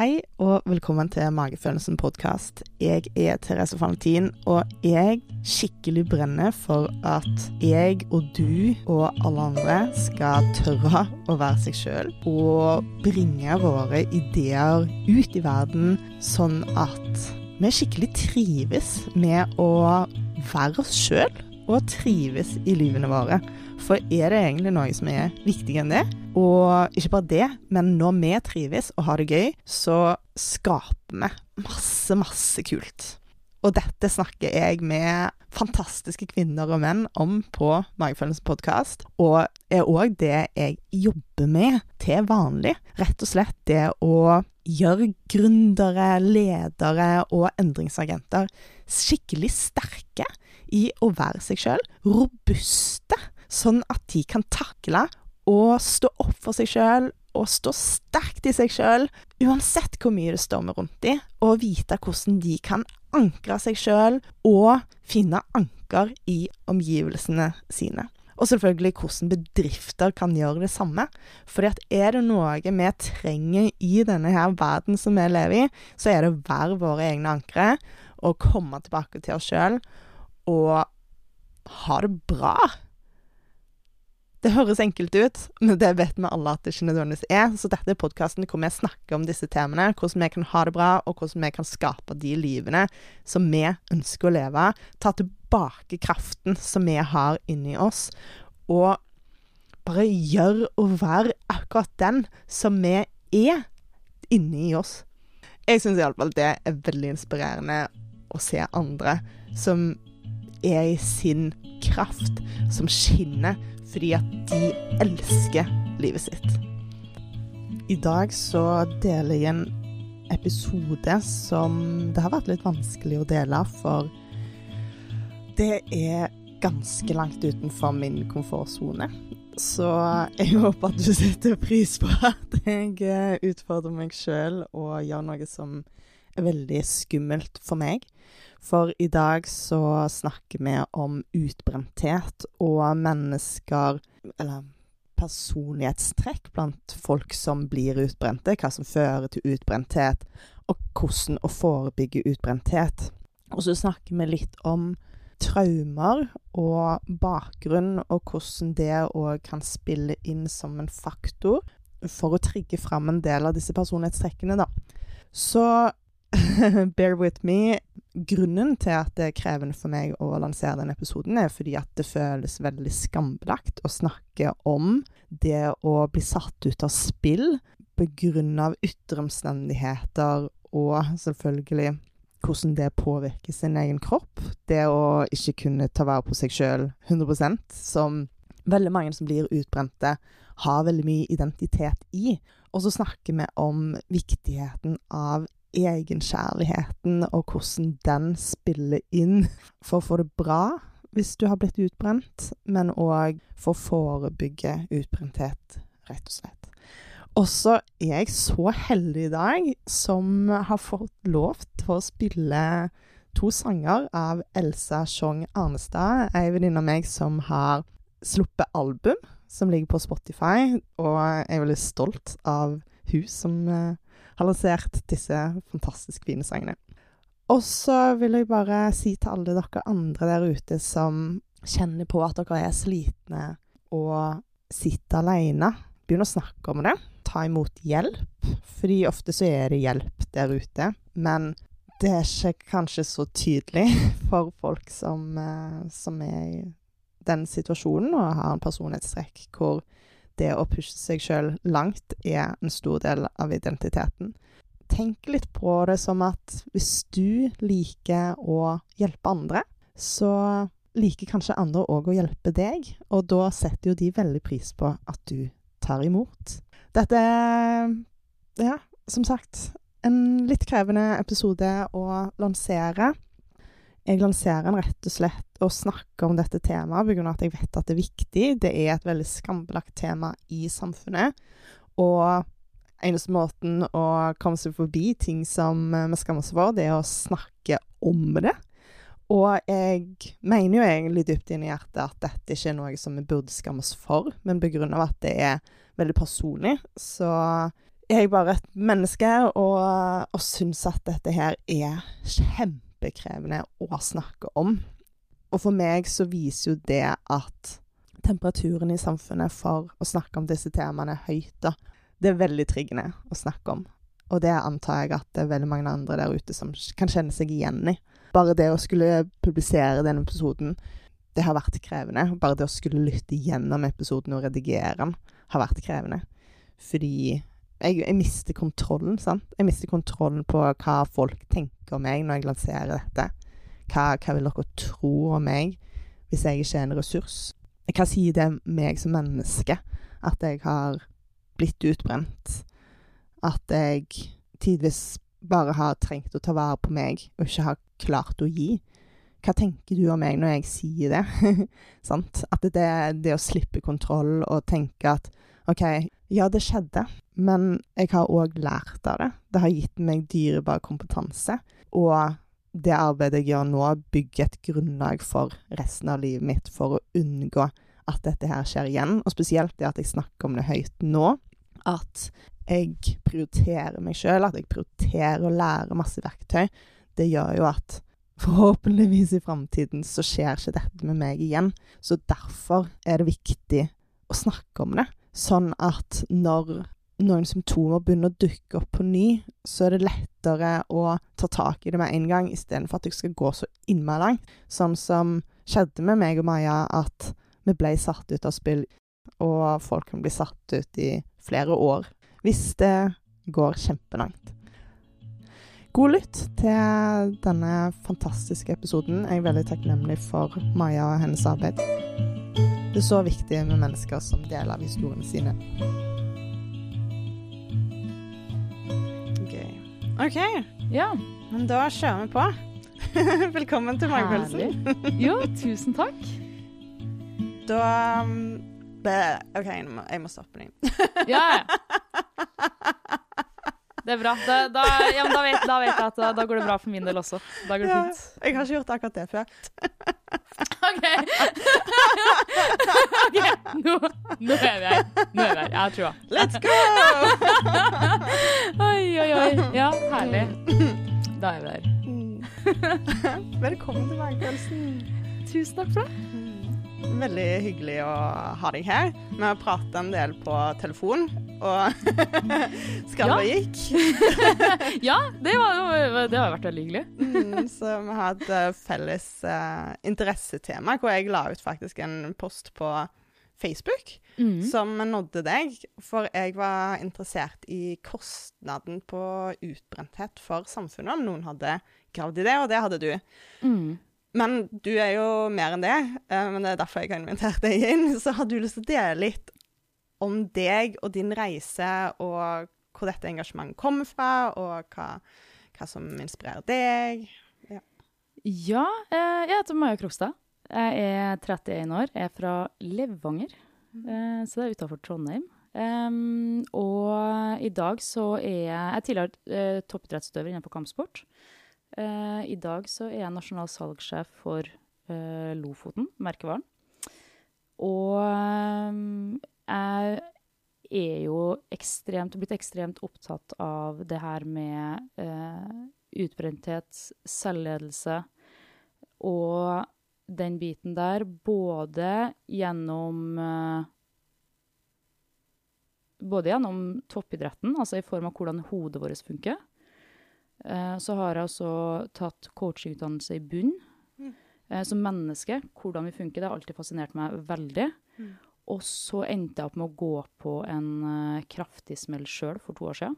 Hei og velkommen til Magefølelsen podcast. Jeg Therese Valentin, og jeg skikkelig brenner for at jeg og du og alle andre skal tørre å være seg selv og bringe våre ideer ut I verden sånn at vi skikkelig trives med å være oss selv og trives I livene våre. For det egentlig noe som viktigere enn det? Og ikke bare det, men når vi trives og har det gøy, så skaper vi masse kult. Og dette snakker jeg med fantastiske kvinner og menn om på Magefølelsen podcast, og også det jeg jobber med til vanlig. Rett og slett det å gjøre gründere, ledere og endringsagenter skikkelig sterke I å være seg selv, robuste, sånn at de kan takle og stå opp for seg selv, og stå sterkt I seg selv, uansett hvor mye det stormer rundt I, og vite hvordan de kan ankre seg selv, og finne anker I omgivelsene sine. Og selvfølgelig hvordan bedrifter kan gjøre det samme. For det noe vi trenger I denne her verden som vi lever I, så det å være våre egne ankre, og komme tilbake til oss selv, og ha det bra. Det høres enkelt ut, men det vet vi alle at det ikke nødvendigvis så dette podcasten kommer jeg snakke om disse temene, hvordan vi kan ha det bra, og hvordan vi kan skape de livene som vi ønsker å leve, ta tilbake kraften som vi har inni oss, og bare gjøre og være akkurat den som vi inni I oss. Jeg synes I alle fall det veldig inspirerende å se andre som I sin kraft, som skinner, fordi at de elsker livet sitt. I dag så deler jeg en episode som det har vært litt vanskelig å dele, for det ganske langt utenfor min komfortzone. Så jeg håper at du setter pris på at jeg utfordrer meg selv og gjør noe som veldig skummelt for meg. For I dag så snakker vi om utbrenthet og mennesker, eller personlighetstrekk blant folk som blir utbrente, hva som fører til utbrenthet, og hvordan å forebygge utbrenthet. Og så snakker vi litt om traumer og bakgrunn, og hvordan det også kan spille inn som en faktor for å trigge frem en del av disse personlighetstrekkene da. Så bear with me. Grunnen til at det krevende for meg å lansere denne episoden fordi at det føles veldig skambelagt å snakke om det å bli satt ut av spill på grunn av ytre omstendigheter og selvfølgelig hvordan det påvirker sin egen kropp. Det å ikke kunne ta vare på seg selv 100%, som veldig mange som blir utbrente har veldig mye identitet I. Og så snakker vi om viktigheten av egenkjærligheten og hvordan den spiller inn for å få det bra hvis du har blitt utbrent, men også for å forebygge utbrenthet, rett og slett. Og så jeg så heldig I dag som har fått lov til å spille 2 sanger av Elsa Sjong Arnestad, en venninne av meg som har sluppet album som ligger på Spotify, og jeg veldig stolt av hun som har lansert disse fantastiske kvinnesangene. Og så vil jeg bare si til alle dere andre der ute som kjenner på at dere slitne og sitter alene, begynn å snakke om det. Ta imot hjelp, fordi ofte så det hjelp der ute, men det ikke kanskje så tydelig for folk som I den situasjonen og har en personlighetstrekk hvor det å pushe seg selv langt en stor del av identiteten. Tenk litt på det som at hvis du liker å hjelpe andre, så liker kanskje andre også å hjelpe deg, og da setter jo de veldig pris på at du tar imot. Dette som sagt, en litt krevende episode å lansere. Jeg lanserer den rett og slett å snakke om dette temaet på grunn av at jeg vet at det viktig. Det et veldig skambelagt tema I samfunnet, og eneste måten å komme seg forbi ting som vi skammer oss for, det å snakke om det. Og jeg mener jo egentlig dypt inn I hjertet at dette ikke noe som vi burde skamme oss for, men på grunn av at det veldig personlig, så jeg er bare et menneske, og synes at dette her er kjempekrevende å snakke om. Og for meg så viser jo det at temperaturen i samfunnet for å snakke om disse temaene er høyt da. Det er veldig triggende å snakke om. Og det antar jeg at det er veldig mange andre der ute som kan kjenne seg igjen i. Bare det å skulle publisere denne episoden, det har vært krevende. Bare det å skulle lytte gjennom episoden og redigere den, har vært krevende. Fordi jeg mister kontrollen, sant? Jeg mister kontrollen på hva folk tenker om meg når jeg lanserer dette. Hva vil dere tro om meg hvis jeg ikke er en ressurs? Hva sier det meg som menneske? At jeg har blitt utbrent. At jeg tidvis bare har trengt å ta vare på meg og ikke har klart å gi. Hva tenker du om meg når jeg sier det? Sant? At det er det å slippe kontroll og tenke at ok, ja det skjedde, men jeg har også lært av det. Det har gitt meg dyrebar kompetanse, og det arbeidet jeg gjør nå bygger et grunnlag for resten av livet mitt for å unngå at dette her skjer igjen, og spesielt det at jeg snakker om det høyt nå, at jeg prioriterer meg selv, at jeg prioriterer å lære masse verktøy. Det gjør jo at forhåpentligvis i fremtiden så skjer ikke dette med meg igjen. Så derfor er det viktig å snakke om det. Sånn at når noen symptomer begynner å dukke opp på ny, så er det lettere å ta tak i det med en gang, i stedet for at jeg skal gå så innmari langt. Sånn som skjedde med meg og Maja, at vi ble satt ut av spill, og folk kan bli satt ut i flere år, hvis det går kjempelangt. God lytt til denne fantastiske episoden. Jeg er veldig takknemlig for Maja og hennes arbeid. Det er så viktig med mennesker som deler av historiene sine. Ok, ja. Men da kjører vi på. Velkommen til Magefølelsen. Jo, tusen takk. Da... Ok, jeg må stoppe den. Ja, det er bra. Da vet jeg at da går det bra for min del også. Da går det fint. Jeg har ikke gjort akkurat det før. Ok, nå er vi her. Jeg har trua. Let's go! Oi. Ja, herlig. Da er vi der. Velkommen til Magefølelsen. Tusen takk for det. Veldig hyggelig å ha deg her. Vi har pratet en del på telefon, og skallet gikk. Ja, det har vært veldig hyggelig. Så vi har et felles interessetema, hvor jeg la ut faktisk en post på Facebook, som nådde deg, for jeg var interessert i kostnaden på utbrenthet for samfunnet, om noen hadde gravd i det, og det hadde du. Men du er jo mer enn det, men det er derfor jeg har inventert deg inn. Så har du lyst til å dele litt om deg og din reise, og hvor dette engasjementet kommer fra, og hva som inspirerer deg? Ja, jeg heter Maja Krossa. Jeg er 31 år, jeg er fra Levanger, så det er utenfor Trondheim. Og i dag så er jeg tidligere toppidrettsutøver innenfor kampsport. I dag så er jeg nasjonal salgssjef for Lofoten, merkevaren. Og jeg er jo blitt ekstremt opptatt av det her med utbrenthet, selvledelse og den biten der, både gjennom toppidretten, altså i form av hvordan hodet vårt funker. Så har jeg også tatt coachingutdannelse i bunn. Som menneske, hvordan vi funker, det har alltid fascinert meg veldig. Og så endte jeg opp med å gå på en kraftig smell selv for 2 år siden,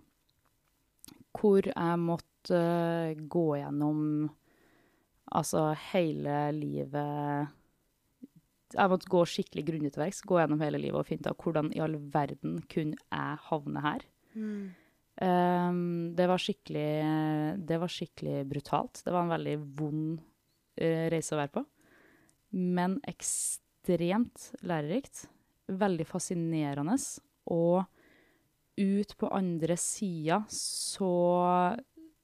hvor jeg måtte gå gjennom hele livet. Jeg måtte gå skikkelig grundig til verks, gå gjennom hele livet og finne ut hvordan i all verden kunne jeg havne her. Det var skikkelig brutalt. Det var en veldig vond reise å være på, men ekstremt lærerikt, veldig fascinerende, og ut på andre siden så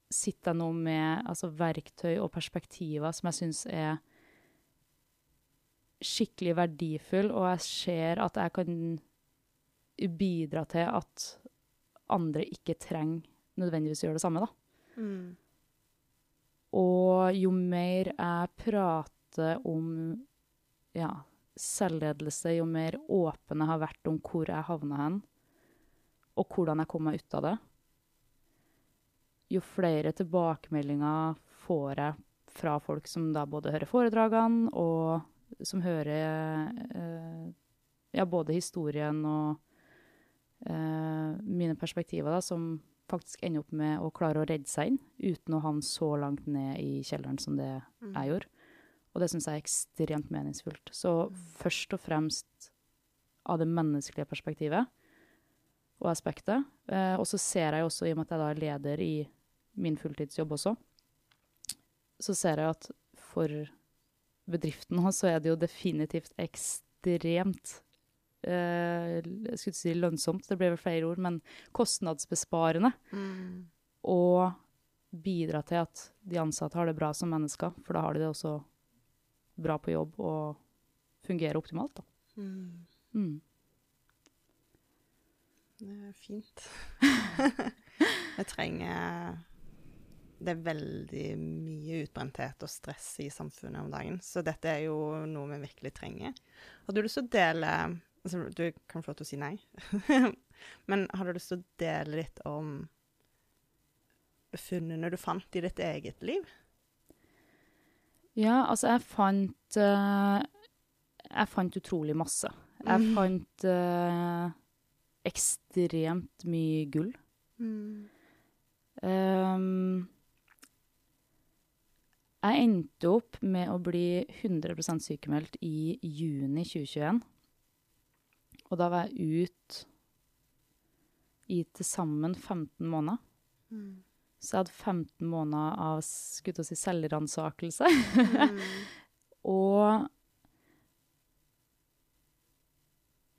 sitter jeg nå med verktøy og perspektiver som jeg synes er skikkelig verdifull, og jeg ser at jeg kan bidra til at andre ikke trenger nødvendigvis å gjøre det samme da. Mm. Og jo mer jeg prater om ja, selvledelse, jo mer åpen jeg har vært om hvor jeg havnet hen, og hvordan jeg kom meg ut av det, jo flere tilbakemeldinger får jeg fra folk som da både hører foredragene, og som hører ja, både historien og mine perspektiver da, som faktisk ender opp med å klare å redde seg inn, uten å havne så langt ned i kjelleren som det jeg gjorde. Og det synes jeg er ekstremt meningsfullt. Så først og fremst av det menneskelige perspektivet og aspektet. Og så ser jeg også, i og med at jeg da er leder i min fulltidsjobb også, så ser jeg at for bedriften også, så er det jo definitivt ekstremt jeg skulle si lønnsomt, det ble vel flere ord, men kostnadsbesparende. Og bidra til at de ansatte har det bra som mennesker, for da har de det også bra på jobb og fungerer optimalt da. Det er fint. Jeg trenger det er veldig mye utbrenthet og stress i samfunnet om dagen, så dette er jo noe vi virkelig trenger. Har du lyst til å dele, altså du kan få lov til å si nei, men har du lyst til å dele litt om funnene du fant i ditt eget liv? Ja, altså jeg fant utrolig masse. Jeg fant ekstremt mye gull. Jeg endte opp med å bli 100% sykemeldt i juni 2021. Og da var jeg ut i til sammen 15 måneder. Så jeg hadde 15 måneder av, skulle jeg si, selvransakelse. Og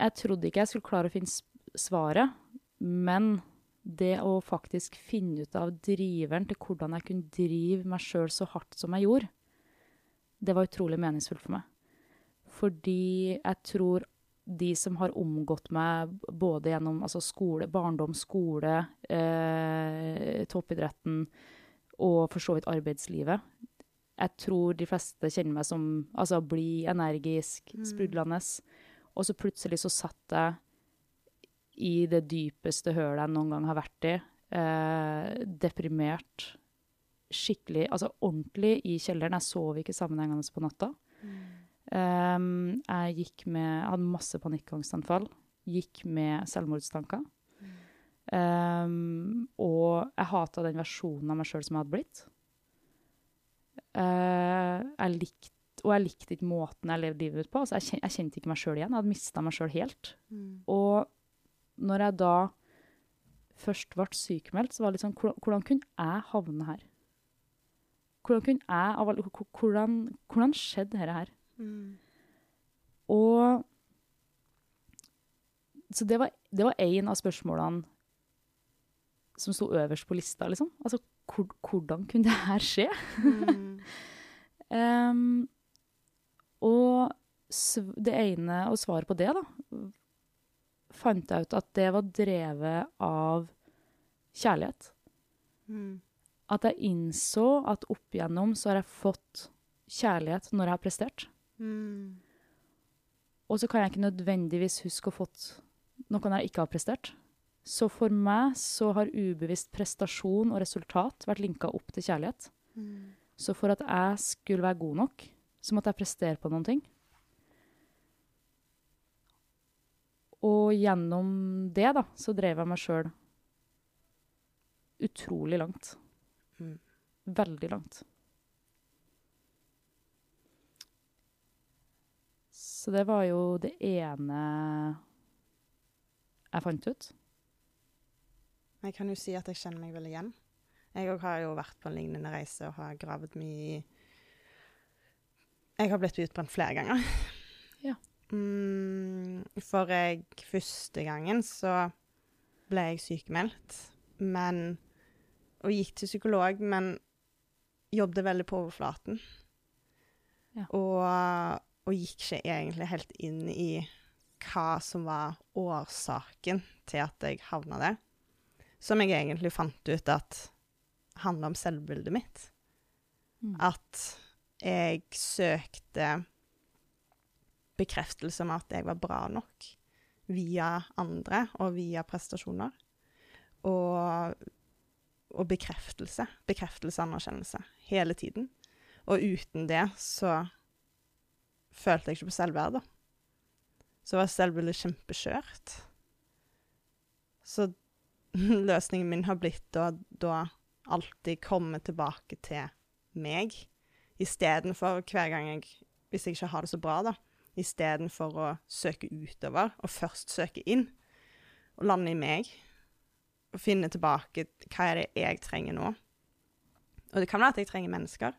jeg trodde ikke jeg skulle klare å finne svaret, men det å faktisk finne ut av driveren til hvordan jeg kunne drive meg selv så hardt som jeg gjorde, det var utrolig meningsfullt for meg. Fordi jeg tror de som har omgått meg både gjennom altså skole, barndom, skole, toppidretten og for så vidt arbeidslivet, jeg tror de fleste kjenner meg som altså, bli energisk, sprudlende. Og så plutselig så satt jeg i det dypeste hølet jeg noen gang har vært i, deprimert, skikkelig, altså ordentlig i kjelleren. Jeg sov ikke sammenhengende på natta. Jeg hadde masse panikkangstanfall, gikk med selvmordstanker, og jeg hatet den versjonen av meg selv som jeg hadde blitt. Jeg likte ikke måten jeg levde livet ut på, altså jeg kjente ikke meg selv igjen, jeg hadde mistet meg selv helt. Og når jeg da først ble sykemeldt, så var det litt sånn, hvordan kunne jeg havne her? Hvordan skjedde dette her? Og så det var en av spørsmålene som stod øverst på lista liksom, altså hvordan kunne det her skje? Og det ene og svaret på det da fant jeg ut at det var drevet av kjærlighet. At jeg innså at opp igjennom så har jeg fått kjærlighet når jeg har prestert. Og så kan jeg ikke nødvendigvis huske å fått noe når jeg ikke har prestert. Så for meg så har ubevisst prestasjon og resultat vært linket opp til kjærlighet. Så for at jeg skulle være god nok, så måtte jeg prestere på noen ting. Og gjennom det da, så drev jeg meg selv utrolig langt. Veldig langt. Så det var jo det ene jeg fant ut. Jeg kan jo si at jeg kjenner meg veldig igjen. Jeg har jo vært på en lignende reise og har gravet mye. Jeg har blitt utbrent flere ganger. Ja. For første gangen så ble jeg sykemeldt, og gikk til psykolog, men jobbet veldig på overflaten. Ja. Og gikk ikke egentlig helt inn i hva som var årsaken til at jeg havnet det. som jeg egentlig fant ut at handler om selvbildet mitt. Mm. At jeg søkte bekreftelse om at jeg var bra nok via andre og via prestasjoner. Og bekreftelse og anerkjennelse hele tiden. Og uten det så følte jeg ikke på selvverd. Så var selvbildet kjempeskjørt. Så løsningen min har blitt da alltid komme tilbake til meg, i stedet for hver gang jeg, hvis jeg ikke har det så bra da, i stedet for å søke utover, og først søke inn, og lande i meg, og finne tilbake hva er det jeg trenger nå. Og det kan være at jeg trenger mennesker,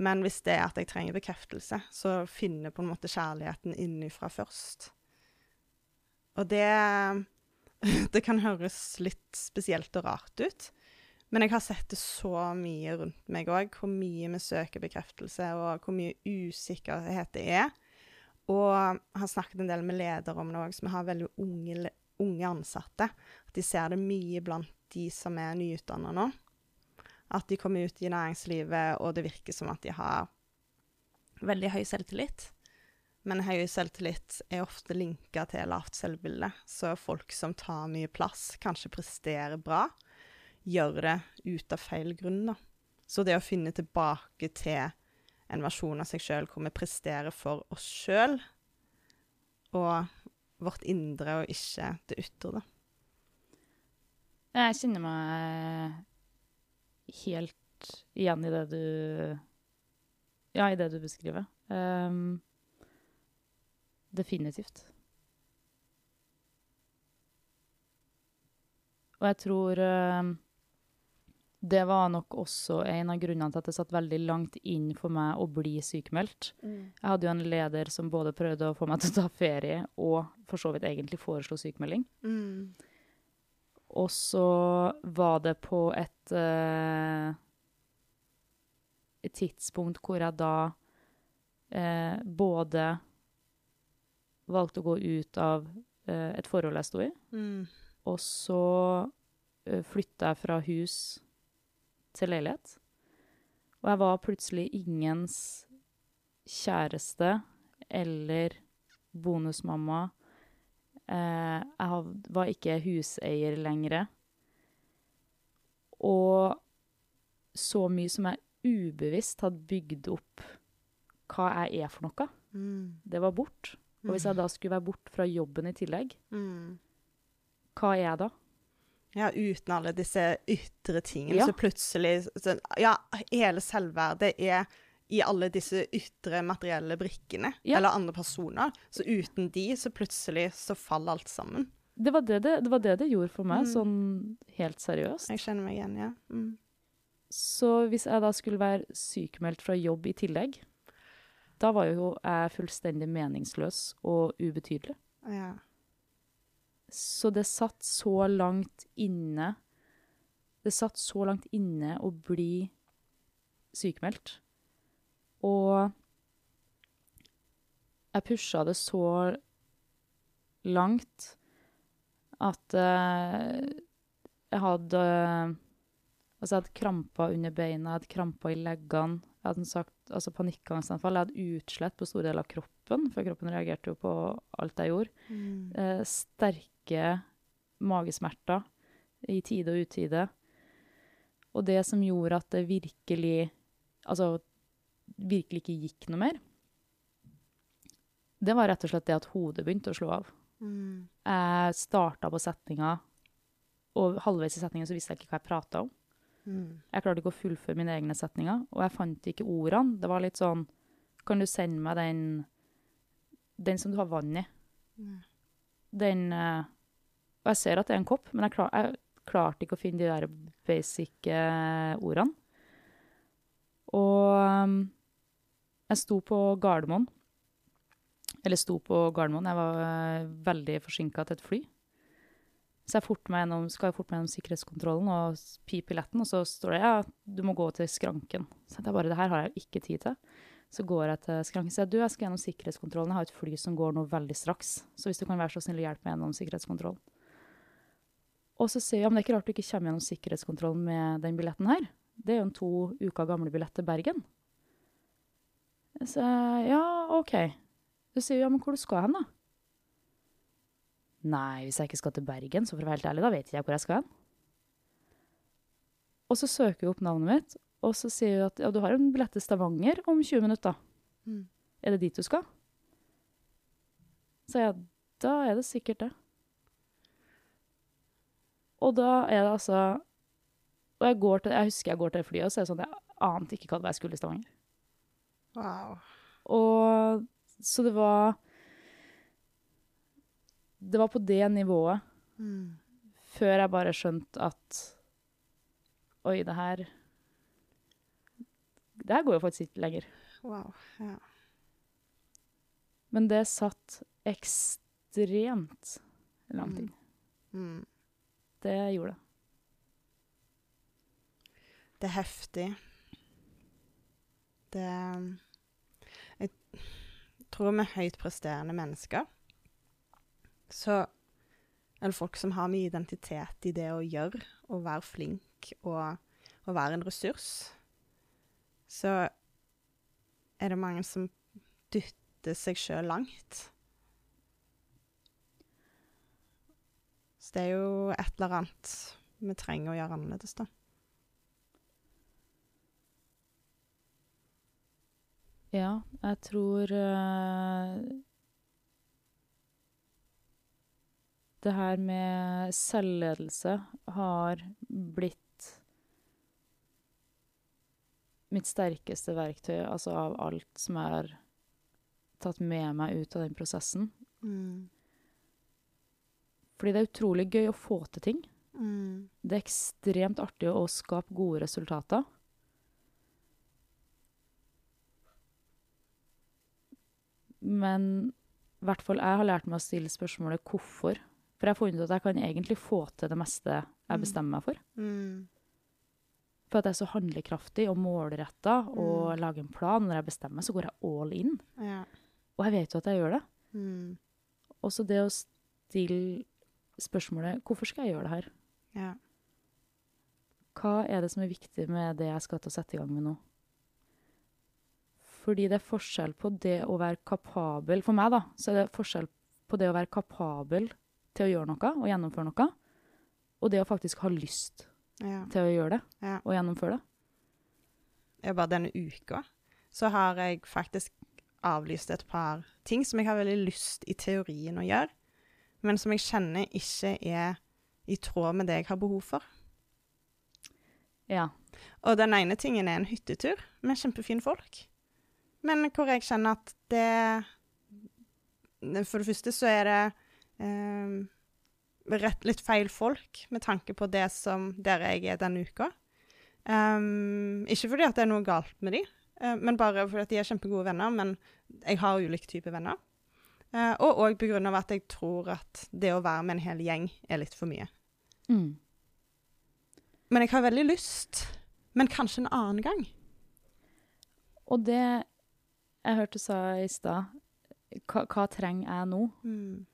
men hvis det er at jeg trenger bekreftelse, så finner på en måte kjærligheten innifra først. Og det kan høres litt spesielt og rart ut, men jeg har sett det så mye rundt meg også, hvor mye vi søker bekreftelse, og hvor mye usikkerhet det er. Og har snakket en del med ledere om det også, som har veldig unge ansatte. At de ser det mye blant de som er nyutdannet nå. At de kommer ut i næringslivet, og det virker som at de har veldig høy selvtillit. Men høy selvtillit er ofte linket til lavt selvbilde. Så folk som tar mye plass, kanskje presterer bra, gjør det ut av feil grunn. Så det å finne tilbake til en versjon av seg selv hvor vi presterer for oss selv og vårt indre og ikke det ytre. Jeg kjenner meg helt igjen i det du beskriver. Definitivt. Og jeg tror det var nok også en av grunnene til at det satt veldig langt inn for meg å bli sykemeldt. Jeg hadde jo en leder som både prøvde å få meg til å ta ferie, og for så vidt egentlig foreslo sykemelding. Og så var det på et tidspunkt hvor jeg da både valgte å gå ut av et forhold jeg stod i, og så flyttet jeg fra hus til leilighet. Og jeg var plutselig ingens kjæreste eller bonusmamma. Jeg var ikke huseier lenger. Og så mye som jeg ubevisst hadde bygd opp hva jeg er for noe, det var bort. Og hvis jeg da skulle være bort fra jobben i tillegg, hva er jeg da? Ja, uten alle disse ytre tingene, ja. Så plutselig, hele selvverdet er i alle disse ytre materielle brikkene, eller andre personer, så uten de, så plutselig så faller alt sammen. Det var det gjorde for meg, sånn helt seriøst. Jeg kjenner meg igjen, ja. Så hvis jeg da skulle være sykemeldt fra jobb i tillegg, da var jo jeg fullstendig meningsløs og ubetydelig. Ja. Så det satt så langt inne å bli sykemeldt. Og jeg pushet det så langt at jeg hadde krampa under beina, jeg hadde krampa i leggene, jeg hadde panikkangstanfall, jeg hadde utslett på stor del av kroppen, for kroppen reagerte jo på alt jeg gjorde. Sterke magesmerter i tide og utide. Og det som gjorde at det virkelig ikke gikk noe mer, det var rett og slett det at hodet begynte å slå av. Jeg startet på setninga, og halvveis i setningen så visste jeg ikke hva jeg pratet om. Jeg klarte ikke å fullføre mine egne setninger, og jeg fant ikke ordene. Det var litt sånn, kan du sende meg den som du har vann i? Den, og jeg ser at det er en kopp, men jeg klarte ikke å finne de der basic ordene. Og jeg sto på Gardermoen, jeg var veldig forsinket til et fly. Så jeg skal fort meg gjennom sikkerhetskontrollen og pip i letten, og så står det, du må gå til skranken. Så det er bare, det her har jeg ikke tid til. Så går jeg til skranken og sier, jeg skal gjennom sikkerhetskontrollen, jeg har et fly som går nå veldig straks. Så hvis du kan være så snill å hjelpe meg gjennom sikkerhetskontrollen. Og så sier jeg, men det er ikke rart du ikke kommer gjennom sikkerhetskontrollen med den billetten her. Det er jo en 2 uker gamle billett til Bergen. Så ja, ok. Så sier jeg, men hvor du skal hen da? Nei, hvis jeg ikke skal til Bergen, så for å være helt ærlig, da vet jeg hvor jeg skal hen. Og så søker jeg opp navnet mitt, og så sier jeg at ja, du har en billett til Stavanger om 20 minutter. Mm. Er det dit du skal? Så jeg, da er det sikkert det. Og da er det altså, og jeg husker jeg går til flyet, og så er det sånn, jeg ante ikke hva jeg skulle i Stavanger. Wow. Og så det var på det nivået, før jeg bare skjønte at, oi, det her går jo faktisk ikke lenger. Wow, ja. Men det satt ekstremt langt inn. Mm. Det gjorde det. Det er heftig. Jeg tror vi er høyt presterende mennesker. Så er det folk som har mye identitet i det å gjøre, og være flink, og være en ressurs. Så er det mange som dytter seg selv langt. Så det er jo et eller annet vi trenger å gjøre annerledes da. Ja, jeg tror det her med selvledelse har blitt mitt sterkeste verktøy, altså av alt som jeg har tatt med meg ut av den prosessen. Mm. Fordi det er utrolig gøy å få til ting. Mm. Det er ekstremt artig å skape gode resultater. Men i hvert fall jeg har lært meg å stille spørsmålet hvorfor. For jeg har funnet ut at jeg kan egentlig få til det meste jeg bestemmer meg for. Mm. For at jeg er så handlekraftig og målrettet og lager en plan. Når jeg bestemmer, så går jeg all in. Ja. Og jeg vet jo at jeg gjør det. Mm. Også det å stille spørsmålet, hvorfor skal jeg gjøre det her? Ja. Hva er det som er viktig med det jeg skal til å sette i gang med nå? Fordi det er forskjell på det å være kapabel, for meg da, så er det forskjell på det å være kapabel til å gjøre noe og gjennomføre noe, og det å faktisk ha lyst til å gjøre det og gjennomføre det. Ja, bare denne uka, så har jeg faktisk avlyst et par ting som jeg har veldig lyst i teorien å gjøre, men som jeg kjenner ikke er i tråd med det jeg har behov for. Ja. Og den ene tingen er en hyttetur med kjempefine folk. Men hvor jeg kjenner at det for det første så er det litt feil folk med tanke på det som der jeg er denne uka. Ikke fordi at det er noe galt med dem, men bare fordi at de er kjempegode venner, men jeg har ulike typer venner. Og på grunn av at jeg tror at det å være med en hel gjeng er litt for mye. Mm. Men jeg har veldig lyst, men kanskje en annen gang. Og det jeg hørte sa i stad, hva trenger jeg nå? Mm.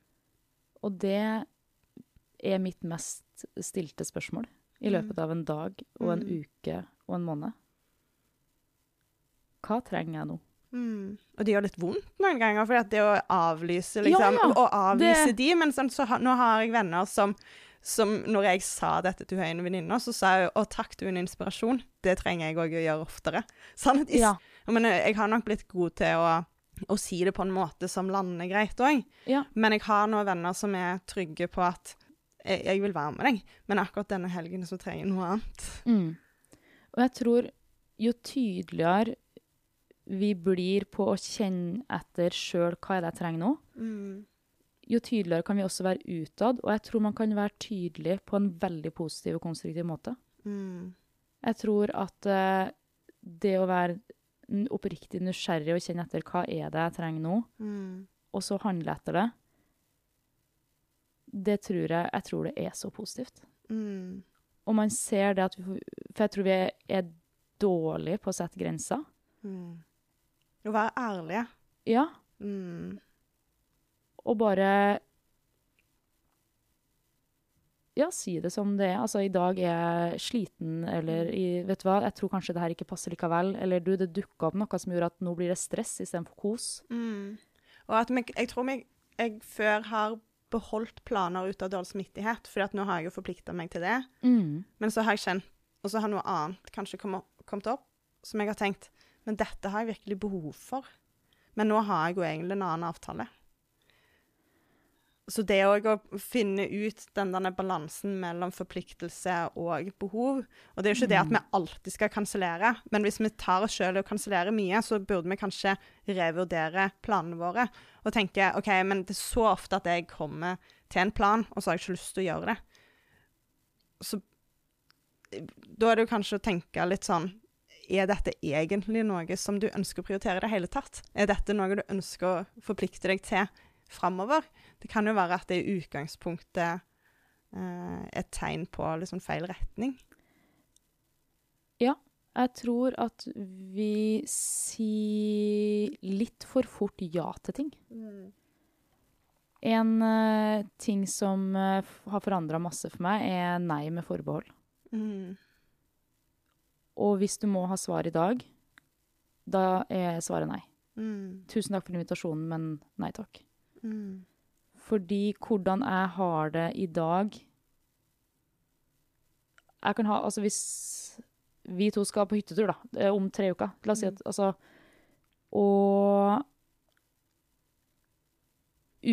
Og det er mitt mest stilte spørsmål i løpet av en dag og en uke og en måned. Hva trenger jeg nå? Mm. Og det gjør litt vondt noen ganger, for det å avlyse liksom, og avlyse det... de, men sånn, så nå har jeg venner som når jeg sa dette til en venninne, så sa jeg, å takk, du er en inspirasjon, det trenger jeg også å gjøre oftere. Sånn at men jeg har nok blitt god til å si det på en måte som lander greit også, men jeg har noen venner som er trygge på at jeg vil være med deg, men akkurat denne helgen så trenger jeg noe annet. Mm. Og jeg tror jo tydeligere vi blir på å kjenne etter selv hva er det jeg trenger nå, jo tydeligere kan vi også være utad, og jeg tror man kan være tydelig på en veldig positiv og konstruktiv måte. Mm. Jeg tror at det å være oppriktig nysgjerrig og kjenne etter hva er det jeg trenger nå, og så handle etter det, jeg tror det er så positivt. Mm. Og man ser det at for jeg tror vi er dårlige på å sette grenser. Mm. Å være ærlige. Ja. Mm. Og bare Ja, si det som det er. Altså, i dag er jeg sliten, eller vet du hva, jeg tror kanskje det her ikke passer likevel. Eller du, det dukker opp noe som gjør at nå blir det stress i stedet for kos. Mm. Og at jeg tror jeg før har beholdt planer ut av dårlig smittighet, for at nå har jeg jo forpliktet meg til det. Mm. Men så har jeg kjent, og så har noe annet kanskje kommet opp, som jeg har tenkt, men dette har jeg virkelig behov for. Men nå har jeg jo egentlig en annen avtale. Så det å finne ut den balansen mellom forpliktelse og behov, og det er jo ikke det at vi alltid skal kanselere, men hvis vi tar oss selv og kansellerer mye, så burde vi kanskje revurdere planene våre, og tenke, ok, men det er så ofte at jeg kommer til en plan, og så har jeg ikke lyst til å gjøre det. Så da er det jo kanskje å tenke litt sånn, er dette egentlig noe som du ønsker å prioritere i det hele tatt? Er dette noe du ønsker å forplikte deg til fremover? Det kan jo være at det i utgangspunktet et tegn på liksom feil retning. Ja, jeg tror at vi sier litt for fort ja til ting. Mm. En ting som har forandret masse for meg er nei med forbehold. Mm. Og hvis du må ha svar i dag, da er svaret nei. Mm. Tusen takk for invitasjonen, men nei takk. Mm. Fordi hvordan jeg har det i dag, jeg kan ha, altså hvis vi to skal på hyttetur da, om 3 uker, la oss si at, altså, og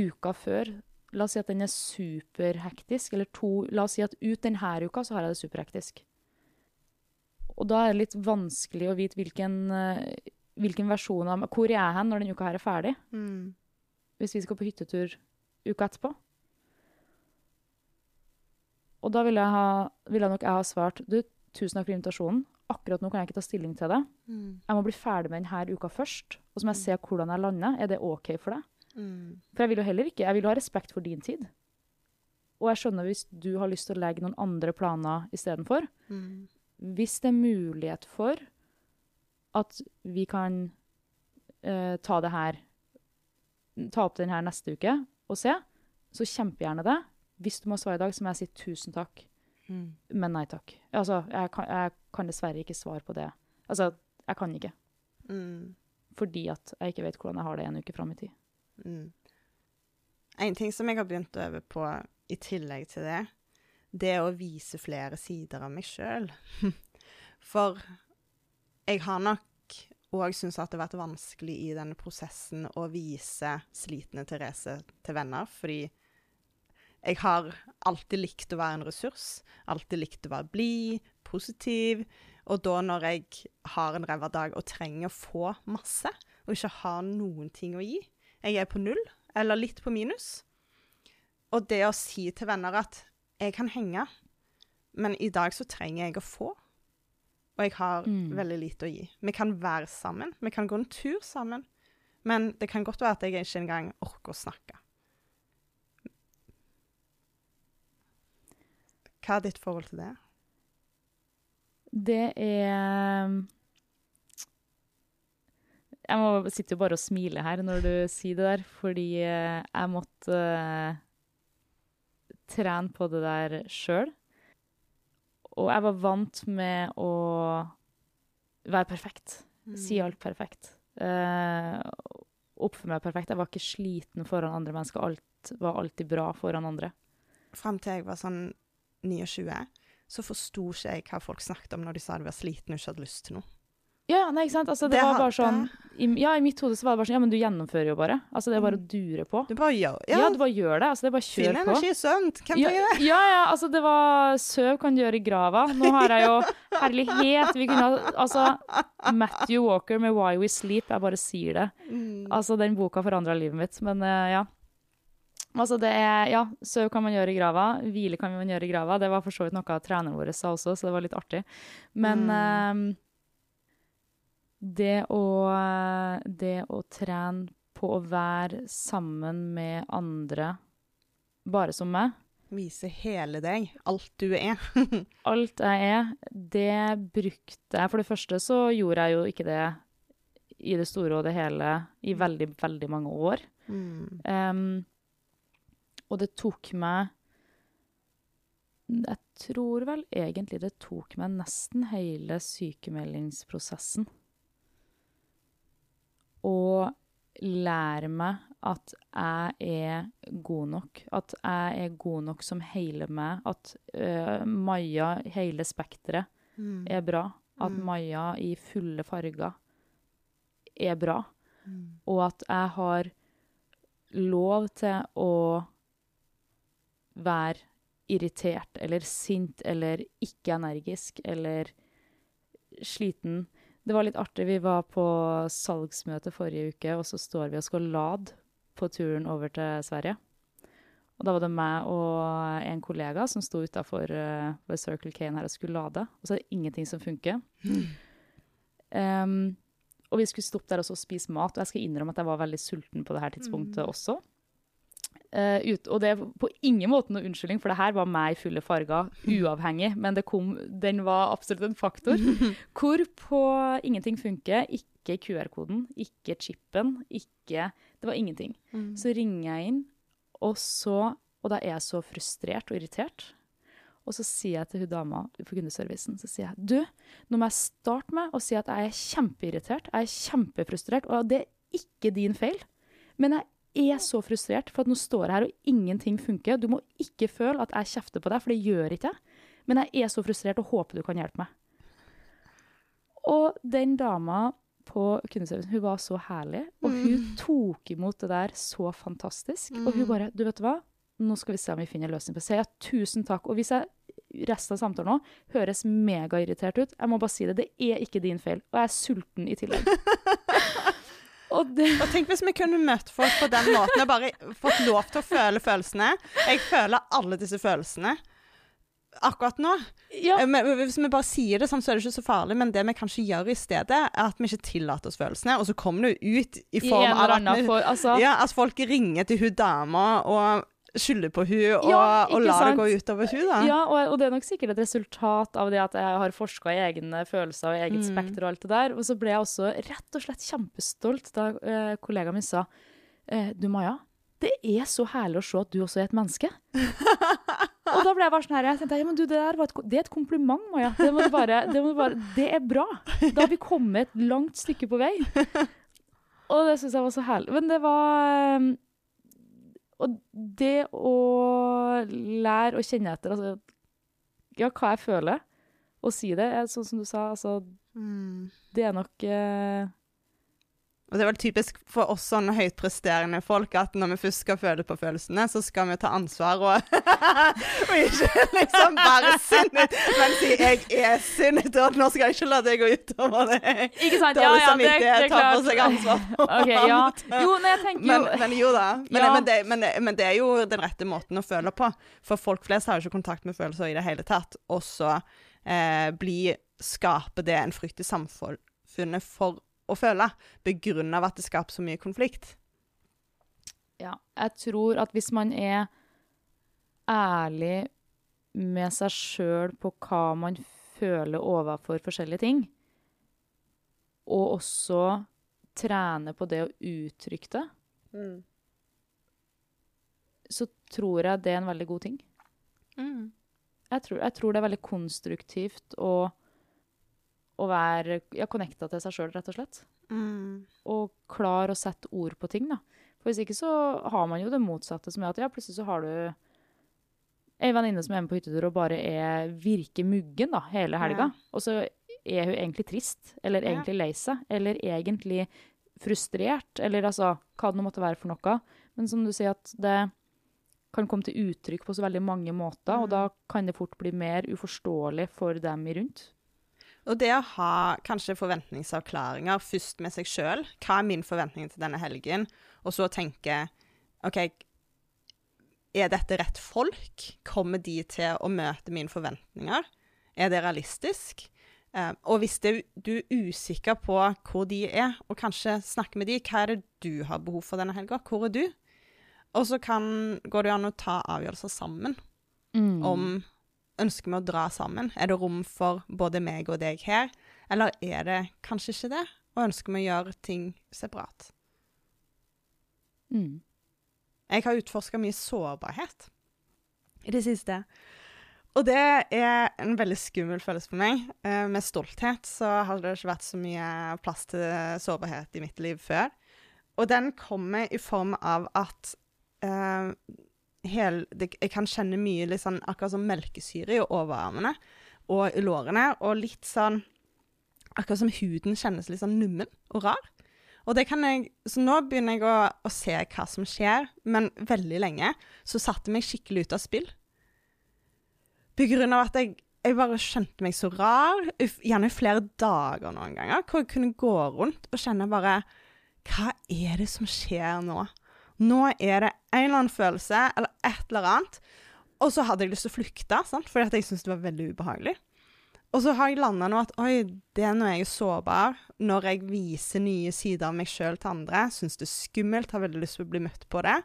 uka før, la oss si at den er superhektisk, eller 2, la oss si at ut denne uka så har jeg det superhektisk. Og da er det litt vanskelig å vite hvilken versjon av, hvor jeg er hen når den uka her er ferdig. Mm. Hvis vi skal på hyttetur uka etterpå. Og da ville jeg nok ha svart, du, tusen takk for invitasjonen, akkurat nå kan jeg ikke ta stilling til det. Mm. Jeg må bli ferdig med denne uka først, og så må jeg se hvordan jeg lander, er det ok for deg? Mm. For jeg vil jo heller ikke, jeg vil jo ha respekt for din tid. Og jeg skjønner hvis du har lyst til å legge noen andre planer i stedet for, hvis det er mulighet for at vi kan ta opp den her neste uke og se, så kjempegjerne det. Hvis du må svare i dag, så må jeg si tusen takk, men nei takk. Altså, jeg kan dessverre ikke svare på det. Altså, jeg kan ikke. Mm. Fordi at jeg ikke vet hvordan jeg har det en uke frem i tid. Mm. En ting som jeg har begynt å øve på i tillegg til det, det er å vise flere sider av meg selv. For jeg har nok og jeg synes at det har vært vanskelig i denne prosessen å vise slitne Therese til venner, fordi jeg har alltid likt å være en ressurs, alltid likt å være blid, positiv, og da når jeg har en ræva dag og trenger å få masse, og ikke har noen ting å gi, jeg er på 0, eller litt på minus, og det å si til venner at jeg kan henge, men i dag så trenger jeg å få, og jeg har veldig lite å gi. Vi kan være sammen, vi kan gå en tur sammen, men det kan godt være at jeg ikke engang orker å snakke. Hva er ditt forhold til det? Det er... Jeg sitter jo bare og smiler her når du sier det der, fordi jeg måtte trene på det der selv. Og jeg var vant med å være perfekt, si alt perfekt, oppføre meg perfekt. Jeg var ikke sliten foran andre mennesker, alt var alltid bra foran andre. Frem til jeg var sånn 29, så forstod ikke jeg hva folk snakket om når de sa at de var sliten og ikke hadde lyst til noe. Ja, nei, ikke sant? Altså, det var bare sånn, i mitt hode så var det bare sånn, ja, men du gjennomfører jo bare. Altså, det er bare å dure på. Du bare gjør, ja. Ja, du bare gjør det, altså, det er bare kjør på. Finn energi, sønt, hvem tar det? Ja, ja, altså, det var søv kan du gjøre i grava. Nå har jeg jo herlighet, vi kunne ha, altså, Matthew Walker med Why We Sleep, jeg bare sier det. Altså, den boka forandret livet mitt, men ja. Altså, det er, ja, søv kan man gjøre i grava, hvile kan man gjøre i grava, det var for så vidt noe av treneren våre sa også, så det var litt artig. Men... Det å trene på å være sammen med andre, bare som meg. Vise hele deg, alt du er. Alt jeg er, det brukte jeg. For det første så gjorde jeg jo ikke det i det store og det hele i veldig, veldig mange år. Og det tok meg Jeg tror vel egentlig det tok meg nesten hele sykemeldingsprosessen og lære meg at jeg god nok, at jeg god nok som hele meg, at Maja, hele spektret bra, at Maja i fulle farger bra, og at jeg har lov til å være irritert, eller sint, eller ikke energisk, eller sliten. Det var litt artig, vi var på salgsmøte forrige uke, og så står vi og skal lade på turen over til Sverige. Og da var det meg og en kollega som stod utenfor ved Circle K her og skulle lade, og så er det ingenting som funker. Og vi skulle stoppe der og spise mat, og jeg skal innrømme at jeg var veldig sulten på det her tidspunktet også. Og det på ingen måte noen unnskyldning, for det her var meg i fulle farger, uavhengig, men den var absolutt en faktor. Hvorpå ingenting funker, ikke QR-koden, ikke chippen, det var ingenting. Så ringer jeg inn, og da jeg så frustrert og irritert, og så sier jeg til hun dama på kundeservicen, så sier jeg, du, nå må jeg starte med å si at jeg kjempeirritert, jeg kjempefrustrert, og det ikke din feil, men jeg så frustrert, for at nå står jeg her og ingenting funker. Du må ikke føle at jeg kjefter på deg, for det gjør ikke jeg. Men jeg så frustrert og håper du kan hjelpe meg. Og den dama på kundeservicen, hun var så herlig, og hun tok imot det der så fantastisk. Og hun bare, du vet hva, nå skal vi se om vi finner løsning på det. Så jeg, tusen takk. Og hvis jeg resten av samtalen nå høres mega irritert ut, jeg må bare si det, det ikke din feil. Og jeg sulten i tillegg. Og tenk hvis vi kunne møtt folk på den måten og bare fått lov til å føle følelsene. Jeg føler alle disse følelsene akkurat nå. Ja. Hvis vi bare sier det sånn, så er det ikke så farlig, men det vi kanskje gjør i stedet er at vi ikke tillater oss følelsene, og så kommer det ut i form av at folk ringer til hun dama og skylder på hun og lar det gå ut over hun da. Ja, og det er nok sikkert et resultat av det at jeg har forsket i egne følelser og eget spekter og alt det der, og så ble jeg også rett og slett kjempestolt da kollegaen min sa, du Maja, det så herlig å se at du også et menneske. Og da ble jeg bare sånn her, jeg tenkte, ja, men du, det et kompliment, Maja, det må du bare, det bra, da har vi kommet et langt stykke på vei. Og det synes jeg var så herlig, men det var... Og det å lære å kjenne etter, altså, ja, hva jeg føler, og si det, sånn som du sa, altså, det nok... Og det er vel typisk for oss sånne høytpresterende folk, at når vi først skal føle på følelsene, så skal vi ta ansvar og ikke liksom bare sinnet, men si jeg sinnet, og nå skal jeg ikke la det gå ut over det. Ikke sant, ja, det klart. Ta på seg ansvar. Ok, ja. Jo, men jeg tenker jo... Men jo da, men det jo den rette måten å føle på, for folk flest har jo ikke kontakt med følelser i det hele tatt, og så skaper det en frykt i samfunnet for å føle, begrunnet av at det skaper så mye konflikt. Ja, jeg tror at hvis man ærlig med seg selv på hva man føler overfor forskjellige ting, og også trener på det å uttrykke det, så tror jeg det en veldig god ting. Jeg tror det veldig konstruktivt å være connectet til seg selv, rett og slett. Og klar å sette ord på ting, da. For hvis ikke så har man jo det motsatte, som er at plutselig så har du en venninne som med på hyttetur og bare virker muggen, da, hele helga. Ja. Og så hun egentlig trist, eller egentlig lei seg, eller egentlig frustrert, eller altså, hva det nå måtte være for noe. Men som du sier at det kan komme til uttrykk på så veldig mange måter, og da kan det fort bli mer uforståelig for dem i rundt. Og det å ha kanskje forventningsavklaringer først med seg selv, hva min forventning til denne helgen, og så tenke, ok, dette rett folk? Kommer de til å møte mine forventninger? Det realistisk? Og hvis du usikker på hvor de og kanskje snakke med de, hva det du har behov for denne helgen? Hvor du? Og så går det an å ta avgjørelser sammen om ønsker vi å dra sammen? Det rom for både meg og deg her? Eller det kanskje ikke det? Og ønsker vi å gjøre ting separat? Jeg har utforsket mye sårbarhet i det siste. Og det en veldig skummel følelse for meg. Med stolthet så har det ikke vært så mye plass til sårbarhet I mitt liv før. Og den kommer I form av at jeg kan kjenne mye litt sånn, akkurat som melkesyre I overarmene og I lårene, og litt sånn, akkurat som huden kjennes litt sånn nummen og rar. Og det kan jeg, så nå begynner jeg å se hva som skjer, men veldig lenge så satte meg skikkelig ut av spill. På grunn av at jeg bare skjønte meg så rar, gjerne I flere dager noen ganger, hvor jeg kunne gå rundt og kjenne bare, hva det som skjer nå? Nå det en eller annen følelse, eller et eller annet, og så hadde jeg lyst til å flykte, sant? Fordi at jeg syntes det var veldig ubehagelig. Og så har jeg landet nå at, oi, det når jeg sårbar, når jeg viser nye sider av meg selv til andre, synes det skummelt, har veldig lyst til å bli møtt på det,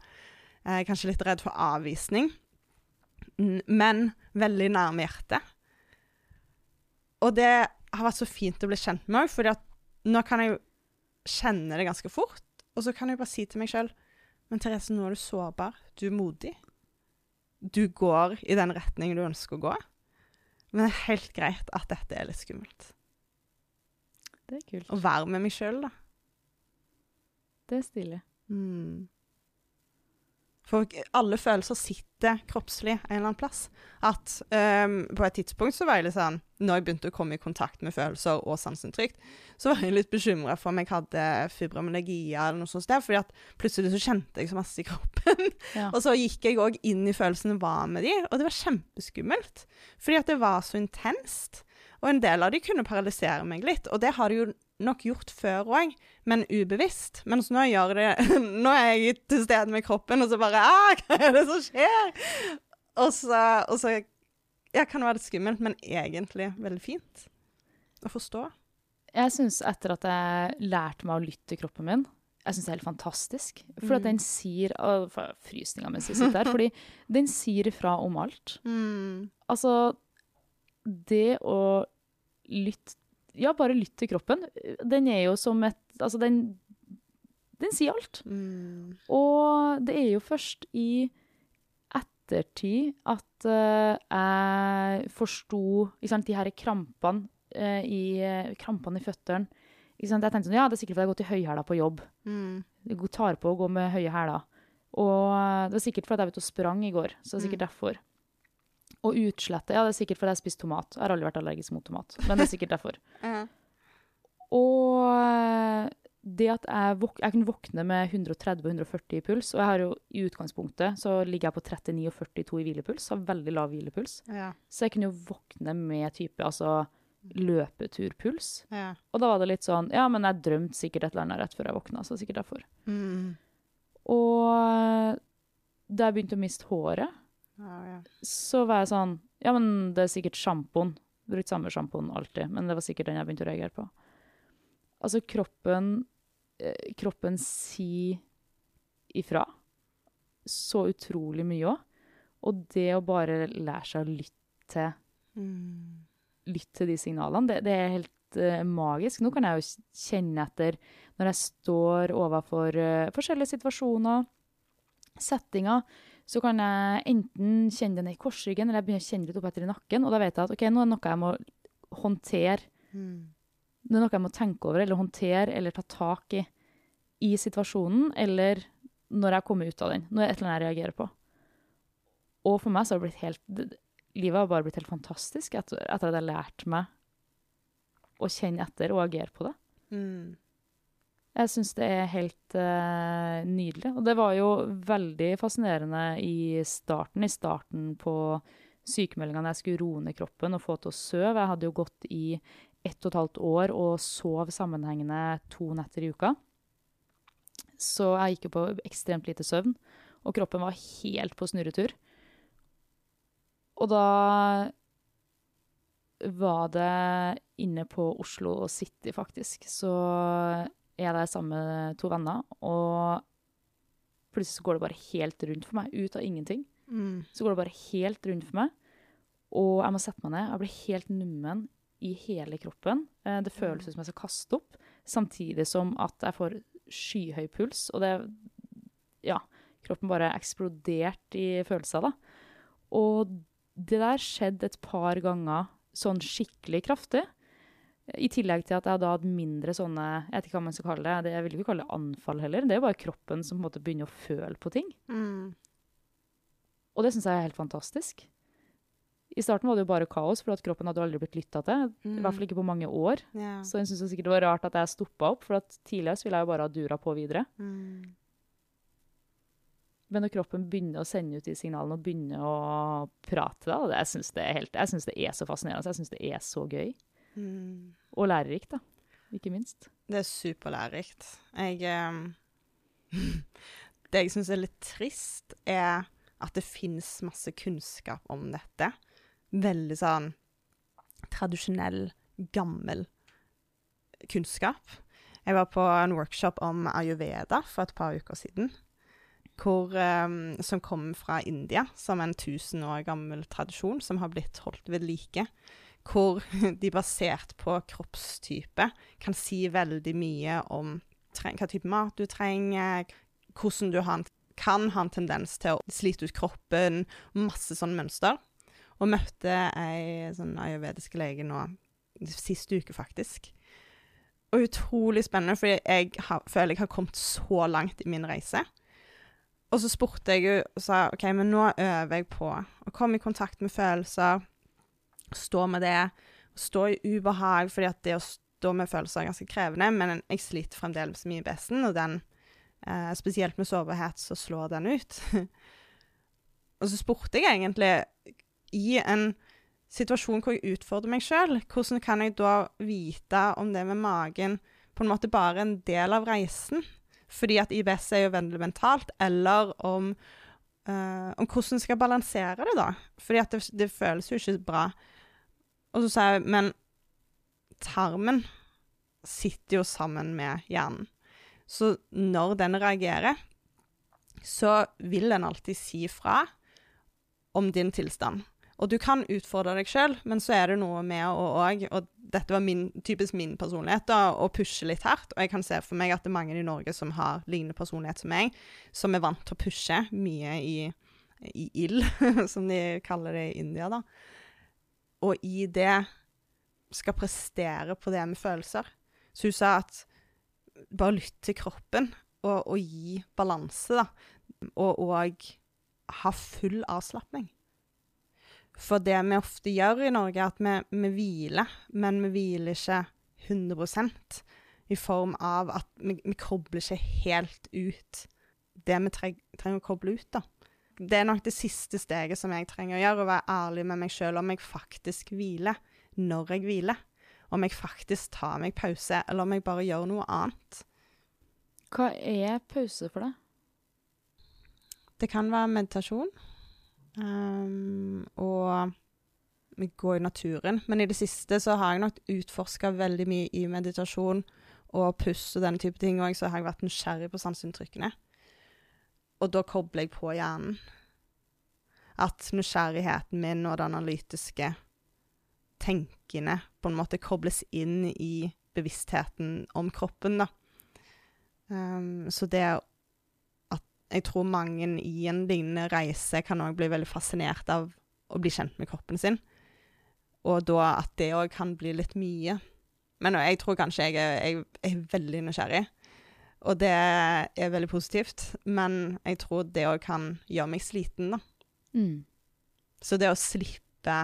kanskje litt redd for avvisning, men veldig nærme hjertet. Og det har vært så fint å bli kjent med meg, fordi at nå kan jeg kjenne det ganske fort, og så kan jeg bare si til meg selv, men Therese, nå du sårbar, du modig. Du går I den retningen du ønsker å gå. Men det helt greit at dette litt skummelt. Det kult. Å være med meg selv, da. Det stilig. Mm. For alle følelser sitter kroppslig en eller annen plass. At på et tidspunkt så var jeg litt sånn, når jeg begynte å komme I kontakt med følelser og sansentrykt, så var jeg litt bekymret for om jeg hadde fibromyalgia eller noe sånt der, fordi at plutselig så kjente jeg så masse I kroppen. Ja. og så gikk jeg også inn I følelsene og var med de, og det var kjempeskummelt, fordi at det var så intenst, og en del av de kunne paralysere meg litt, og det har det jo nok gjort før også, men ubevisst. Men så nå gjør det, nå jeg til stedet med kroppen, og så bare, hva det som skjer? Og så jeg kan være litt skummelt, men egentlig veldig fint å forstå. Jeg synes etter at jeg lærte meg å lytte til kroppen min, jeg synes det helt fantastisk, for at den sier, frysningen mens jeg sitter der, fordi den sier ifra om alt. Mm. Altså, det å lytte, ja, bare lytt til kroppen. Den jo som et, altså den sier alt. Mm. Og det jo først I ettertid at jeg forstod, ikke sant, de her krampene, krampene I føtterne. Ikke sant, jeg tenkte sånn, ja, det sikkert fordi jeg har gått I høyhæla på jobb. Mm. Jeg tar på å gå med høye hæla. Og det sikkert fordi jeg vet, og sprang I går, så det sikkert derfor. Og utslette, ja, det sikkert fordi jeg spiste tomat. Jeg har aldri vært allergisk mot tomat, men det sikkert derfor. Og det at jeg kunne våkne med 130-140 I puls, og jeg har jo I utgangspunktet, så ligger jeg på 39 og 42 I hvilepuls, har veldig lav hvilepuls. Ja. Så jeg kunne jo våkne med type, altså løpeturpuls. Ja. Og da var det litt sånn, ja, men jeg drømte sikkert et eller annet rett før jeg våkna, så det sikkert derfor. Mm. Og da jeg begynte å miste håret, så var jeg sånn, ja, men det sikkert sjampoen, brukt samme sjampoen alltid, men det var sikkert den jeg begynte å reagere på. Altså kroppen sier ifra så utrolig mye også, og det å bare lære seg å lytte til de signalene, det helt magisk. Nå kan jeg jo kjenne etter når jeg står overfor forskjellige situasjoner, settinger, så kan jeg enten kjenne den I korsryggen, eller jeg begynner å kjenne litt opp etter I nakken, og da vet jeg at, ok, nå det noe jeg må håndtere, det noe jeg må tenke over, eller håndtere, eller ta tak i situasjonen, eller når jeg kommer ut av den, når det eller annet jeg reagerer på. Og for meg så har det blitt livet har bare blitt helt fantastisk, etter at jeg lærte meg å kjenne etter, og agere på det. Mm. Jeg synes det helt nydelig, og det var jo veldig fascinerende i starten på sykemeldingene, jeg skulle roe ned kroppen og få til å sove. Jeg hadde jo gått I 1,5 år og sov sammenhengende 2 netter I uka. Så jeg gikk jo på ekstremt lite søvn, og kroppen var helt på snurretur. Og da var det inne på Oslo City faktisk, så... Jeg der sammen med 2 venner, og plutselig så går det bare helt rundt for meg, ut av ingenting. Mm. Så går det bare helt rundt for meg, og jeg må sette meg ned. Jeg blir helt nummen I hele kroppen. Det føles som jeg skal kaste opp, samtidig som at jeg får skyhøy puls, og kroppen bare eksplodert I følelser da. Og det der skjedde et par ganger sånn skikkelig kraftig. I tillegg til at jeg da hadde mindre sånne, jeg vet ikke hva man skal kalle det, jeg vil ikke kalle det anfall heller, det er bare kroppen som på en måte begynner å føle på ting. Mm. Og det synes jeg er helt fantastisk. I starten var det jo bare kaos, for at kroppen hadde aldri blitt lyttet til, I hvert fall ikke på mange år. Yeah. Så jeg synes det sikkert var rart at jeg stoppet opp, for at tidligere så ville jeg jo bare ha dura på videre. Mm. Men når kroppen begynner å sende ut de signalene og begynner å prate, da, jeg synes det er så fascinerende, jeg synes det er så gøy. Mm. Og lærerikt da, ikke minst. Det er superlærerikt. Det jeg synes er litt trist er at det finnes masse kunnskap om dette. Veldig sånn tradisjonell, gammel kunnskap. Jeg var på en workshop om Ayurveda for et par uker siden, som kom fra India, som en 1000 år gammel tradisjon som har blitt holdt ved like, hvor de basert på kroppstype kan si veldig mye om hva type mat du trenger, hvordan du kan ha en tendens til å slite ut kroppen, masse sånne mønster. Og møtte en sånn ayurvedisk lege nå, siste uke faktisk. Og utrolig spennende, fordi jeg føler jeg har kommet så langt i min reise. Og så spurte jeg og sa, ok, men nå øver jeg på å komme i kontakt med følelser, stå med det, stå i ubehag, fordi at det å stå med følelser er ganske krevende, men jeg sliter fremdeles med IBS-en, og den, spesielt med sårbarhet, så slår den ut. Og så spurte jeg egentlig, i en situasjon hvor jeg utfordrer meg selv, hvordan kan jeg da vite om det med magen på en måte bare en del av reisen? Fordi at IBS er jo veldig mentalt, eller om hvordan skal jeg balansere det da? Fordi at det føles jo ikke bra. Og så sa jeg, men tarmen sitter jo sammen med hjernen. Så når den reagerer, så vil den alltid si fra om din tilstand. Og du kan utfordre deg selv, men så er det noe med og dette var typisk min personlighet da, å pushe litt hardt, og jeg kan se for meg at det er mange i Norge som har lignende personlighet som meg, som er vant til å pushe mye i ild, som de kaller det i India da. Og i det skal prestere på det med følelser. Så hun sa at bare lytt til kroppen, og gi balanse da, og ha full avslappning. For det vi ofte gjør i Norge er at vi hviler, men vi hviler ikke 100% i form av at vi kobler ikke helt ut det vi trenger å koble ut da. Det er nok det siste steget som jeg trenger å gjøre, å være ærlig med meg selv om jeg faktisk hviler, når jeg hviler, om jeg faktisk tar meg pause, eller om jeg bare gjør noe annet. Hva er pause for deg? Det kan være meditasjon. Og vi går i naturen, men i det siste så har jeg nok utforsket veldig mye i meditasjon og pust og den type ting, og så har jeg vært nysgjerrig på sansinntrykkene, og da kobler jeg på hjernen at nysgjerrigheten min og den analytiske tenkende på en måte kobles inn i bevisstheten om kroppen da. Så det er jeg tror mange i en lignende reise kan også bli veldig fascinert av å bli kjent med kroppen sin. Og da at det også kan bli litt mye. Men jeg tror kanskje jeg er veldig nysgjerrig. Og det er veldig positivt. Men jeg tror det også kan gjøre meg sliten da. Mm. Så det å slippe,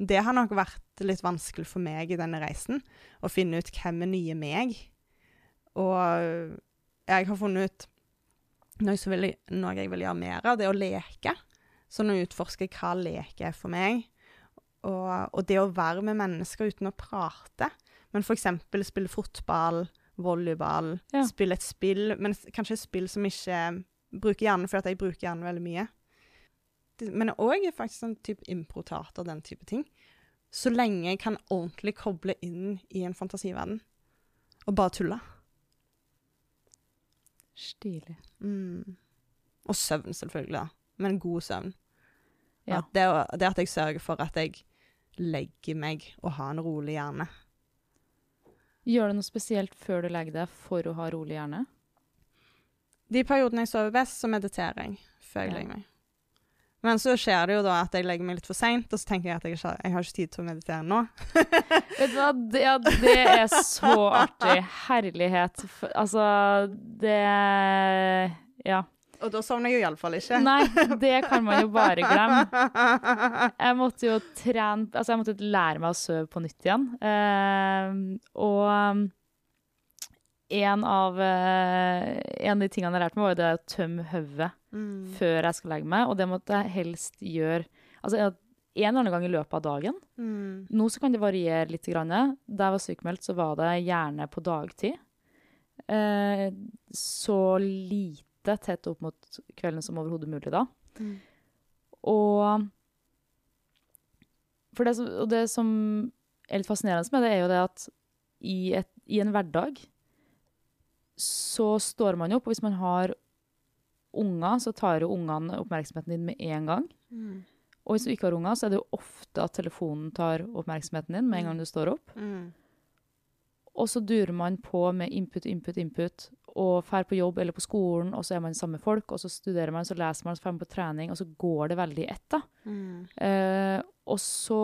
det har nok vært litt vanskelig for meg i denne reisen. Å finne ut hvem er nye meg. Og jeg har funnet ut noe jeg vil gjøre mer av, det er å leke. Så nå utforsker jeg hva leke er for meg. Og det å være med mennesker uten å prate. Men for eksempel spille fotball, volleyball, spille et spill, men kanskje et spill som ikke bruker hjernen, for jeg bruker hjernen veldig mye. Men også faktisk en type improteater, den type ting. Så lenge jeg kan ordentlig koble inn i en fantasiverden. Og bare tulle. Stilig. Mm. Og søvn selvfølgelig da, men god søvn. Ja. Det at jeg sørger for at jeg legger meg og har en rolig hjerne. Gjør du noe spesielt før du legger deg for å ha rolig hjerne? De periodene jeg sover best, så mediterer jeg før jeg legger meg. Men så skjer det jo da at jeg legger meg litt for sent, og så tenker jeg at jeg har ikke tid til å meditere nå. Vet du hva? Ja, det er så artig. Herlighet. Altså, det... Ja. Og da sovner jeg jo i alle fall ikke. Nei, det kan man jo bare glemme. Jeg måtte jo trene... Altså, jeg måtte lære meg å søve på nytt igjen. Og... En av de tingene jeg lærte meg var det å tømme høvet før jeg skal legge meg, og det måtte jeg helst gjøre altså en eller annen gang i løpet av dagen. Nå så kan det variere litt grann. Da jeg var sykemeldt så var det gjerne på dagtid. Så lite tett opp mot kvelden som overhodet mulig da. Og, for det, og det som er litt fascinerende med det er jo det at i en hverdag så står man opp, og hvis man har unger, så tar jo ungene oppmerksomheten din med en gang. Og hvis du ikke har unger, så er det jo ofte at telefonen tar oppmerksomheten din med en gang du står opp. Og så durer man på med input, og fær på jobb eller på skolen, og så er man sammen med folk, og så studerer man, så leser man, så fær man på trening, og så går det veldig etter. Og så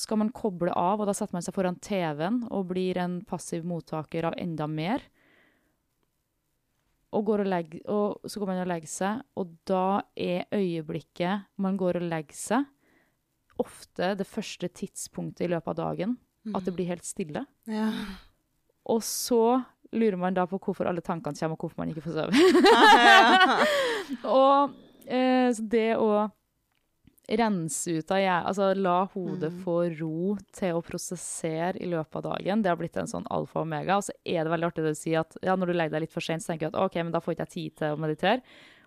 skal man koble av, og da setter man seg foran TV-en, og blir en passiv mottaker av enda mer. Og så går man og legger seg, og da er øyeblikket man går og legger seg, ofte det første tidspunktet i løpet av dagen, at det blir helt stille. Ja. Og så lurer man da på hvorfor alle tankene kommer, og hvorfor man ikke får sove. Så det å rense ut av jeg, altså la hodet få ro til å prosessere i løpet av dagen, det har blitt en sånn alfa og omega, og så er det veldig artig å si at ja, når du legger deg litt for sent, så tenker du at ok, men da får ikke jeg tid til å meditere,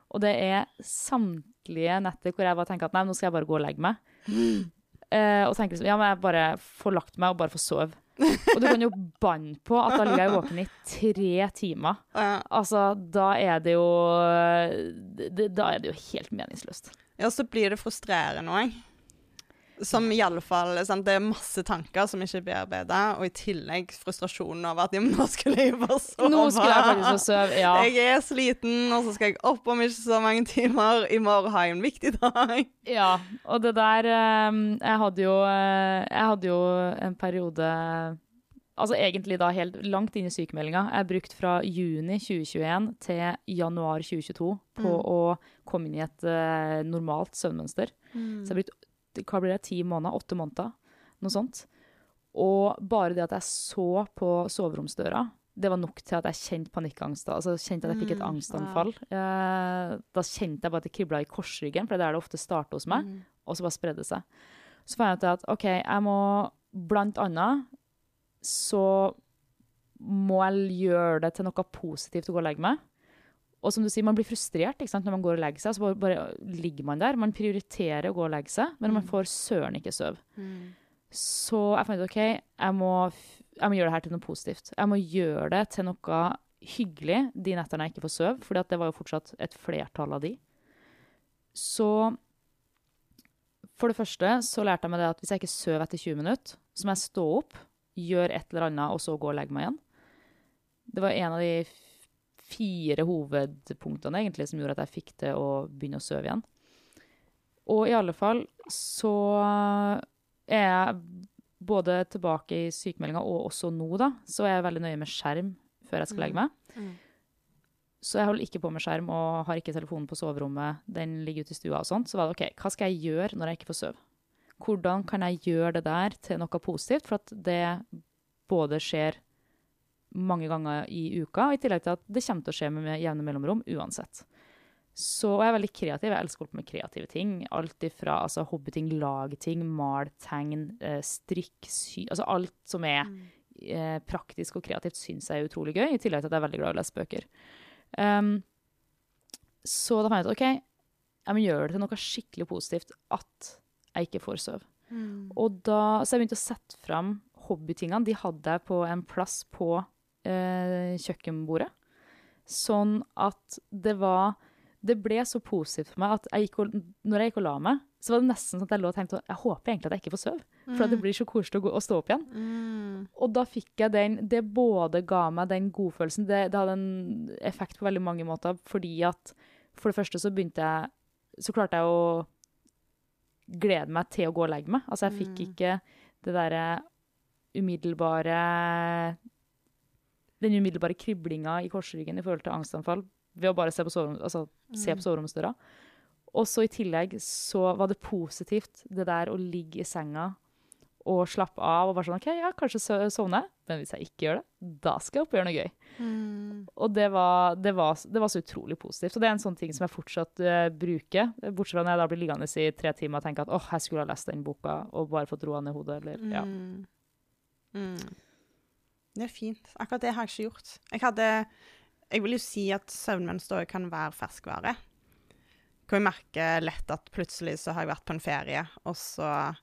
og det er samtlige netter hvor jeg bare tenker at nei, nå skal jeg bare gå og legge meg, og tenker liksom, ja, men jeg bare får lagt meg og bare får sove, og du kan jo banne på at da ligger jeg våken i 3 timer, altså da er det jo helt meningsløst. Ja, så blir det frustrerende også. Som i alle fall, sant? Det er masse tanker som ikke blir arbeidet, og i tillegg frustrasjonen over at nå skulle jeg bare sove. Nå skulle jeg faktisk sove, ja. Jeg er sliten, og så skal jeg opp om ikke så mange timer. I morgen har jeg en viktig dag. Ja, og det der, jeg hadde jo en periode, altså egentlig da helt langt inn i sykemeldingen. Jeg brukte fra juni 2021 til januar 2022 på å komme inn i et normalt søvnmønster. Så jeg brukte, hva blir det, 10 måneder, 8 måneder, noe sånt. Og bare det at jeg så på soveromsdøra, det var nok til at jeg kjente panikkangst da. Altså kjente at jeg fikk et angstanfall. Da kjente jeg bare at det kriblet i korsryggen, for det er det ofte startet hos meg, og så bare spredde seg. Så fant jeg til at, ok, jeg må blant annet, så må jeg gjøre det til noe positivt å gå og legge meg. Og som du sier, man blir frustrert, ikke sant, når man går og legger seg, så bare ligger man der. Man prioriterer å gå og legge seg, men man får søren ikke søv. Så jeg fant ut, ok, jeg må gjøre det her til noe positivt. Jeg må gjøre det til noe hyggelig de netterne jeg ikke får søv, fordi at det var jo fortsatt et flertall av de. Så for det første så lærte jeg meg det at hvis jeg ikke søv etter 20 minutter, så må jeg stå opp, gjør et eller annet, og så gå og legge meg igjen. Det var en av de 4 hovedpunktene egentlig, som gjorde at jeg fikk det å begynne å søve igjen. Og i alle fall så er jeg både tilbake i sykemeldingen, og også nå da, så er jeg veldig nøye med skjerm før jeg skal legge meg. Så jeg holder ikke på med skjerm, og har ikke telefonen på soverommet, den ligger ute i stua og sånt, så var det ok, hva skal jeg gjøre når jeg ikke får søv? Hvordan kan jeg gjøre det der til noe positivt, for at det både skjer mange ganger i uka, og i tillegg til at det kommer til å skje med jevne mellomrom uansett. Så jeg er veldig kreativ, jeg elsker å holde på med kreative ting, alt ifra altså, hobbyting, lagting, mal, tegn, strikk, sy, altså alt som er praktisk og kreativt synes jeg er utrolig gøy, i tillegg til at jeg er veldig glad i å lese bøker. Så da fant jeg ut, ok, jeg må gjøre det til noe skikkelig positivt at jeg ikke får søv. Og da, så jeg begynte å sette frem hobbytingene, de hadde jeg på en plass på kjøkkenbordet, sånn at det ble så positivt for meg at når jeg gikk og la meg, så var det nesten sånn at jeg lå og tenkte, jeg håper egentlig at jeg ikke får søv, for det blir så koselig å stå opp igjen. Og da fikk jeg det både ga meg den godfølelsen, det hadde en effekt på veldig mange måter, fordi at for det første så begynte jeg så klarte jeg å glede meg til å gå og legge meg. Altså jeg fikk ikke det der den umiddelbare kriblinga i korsryggen i forhold til angstanfall ved å bare se på soveromsdøra. Og så i tillegg så var det positivt det der å ligge i senga og slappe av og bare sånn, ok, ja, kanskje sovne, men hvis jeg ikke gjør det, da skal jeg opp og gjøre noe gøy. Og det var så utrolig positivt. Så det er en sånn ting som jeg fortsatt bruker, bortsett fra når jeg da blir liggende i 3 timer og tenker at, jeg skulle ha lest den boka og bare fått roa ned hodet, eller, Det er fint. Akkurat det har jeg ikke gjort. Jeg vil jo si at søvnmønster kan være ferskvare. Jeg merker lett at plutselig så har jeg vært på en ferie, og så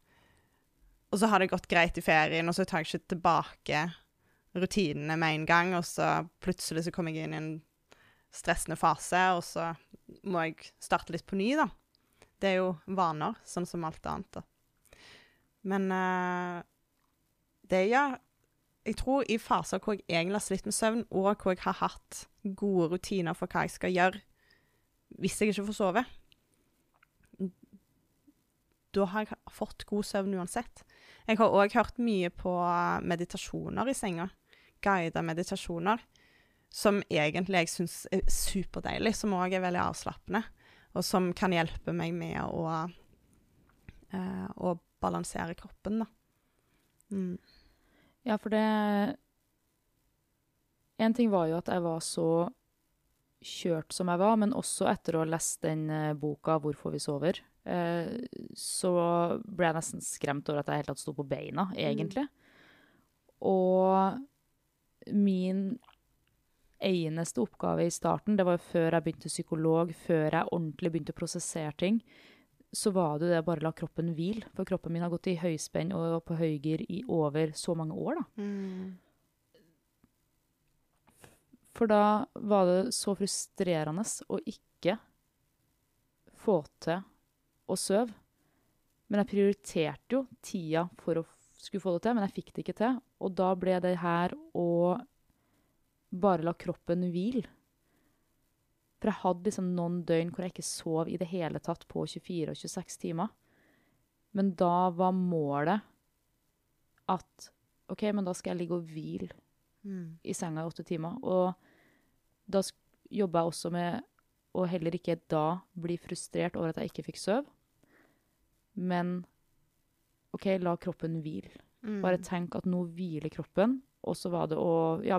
har det gått greit i ferien, og så tar jeg ikke tilbake rutinene med en gang, og så plutselig så kommer jeg inn i en stressende fase, og så må jeg starte litt på ny, da. Det er jo vaner, sånn som alt annet, da. Men jeg tror i faser hvor jeg egentlig har slitt med søvn, og hvor jeg har hatt gode rutiner for hva jeg skal gjøre, hvis jeg ikke får sove, da har jeg fått god søvn uansett. Jeg har også hørt mye på meditasjoner i senga, guidede meditasjoner, som egentlig jeg synes er superdeilig, som også er veldig avslappende, og som kan hjelpe meg med å balansere kroppen, da. Ja, for det... En ting var jo at jeg var så kjørt som jeg var, men også etter å ha lest den boka «Hvorfor vi sover», så ble jeg nesten skremt over at jeg helt tatt stod på beina, egentlig. Og min eneste oppgave i starten, det var jo før jeg begynte psykolog, før jeg ordentlig begynte å prosessere ting, så var det jo det å bare la kroppen hvile, for kroppen min har gått i høyspenn og på høygir i over så mange år, da. For da var det så frustrerende å ikke få til å søve. Men jeg prioriterte jo tida for å skulle få det til, men jeg fikk det ikke til. Og da ble det her å bare la kroppen hvile. For jeg hadde liksom noen døgn hvor jeg ikke sov i det hele tatt på 24 og 26 timer. Men da var målet at, ok, men da skal jeg ligge og hvile i senga i 8 timer, og da jobbet jeg også med å heller ikke da bli frustrert over at jeg ikke fikk søv, men ok, la kroppen hvile, bare tenk at nå hviler kroppen, og så var det å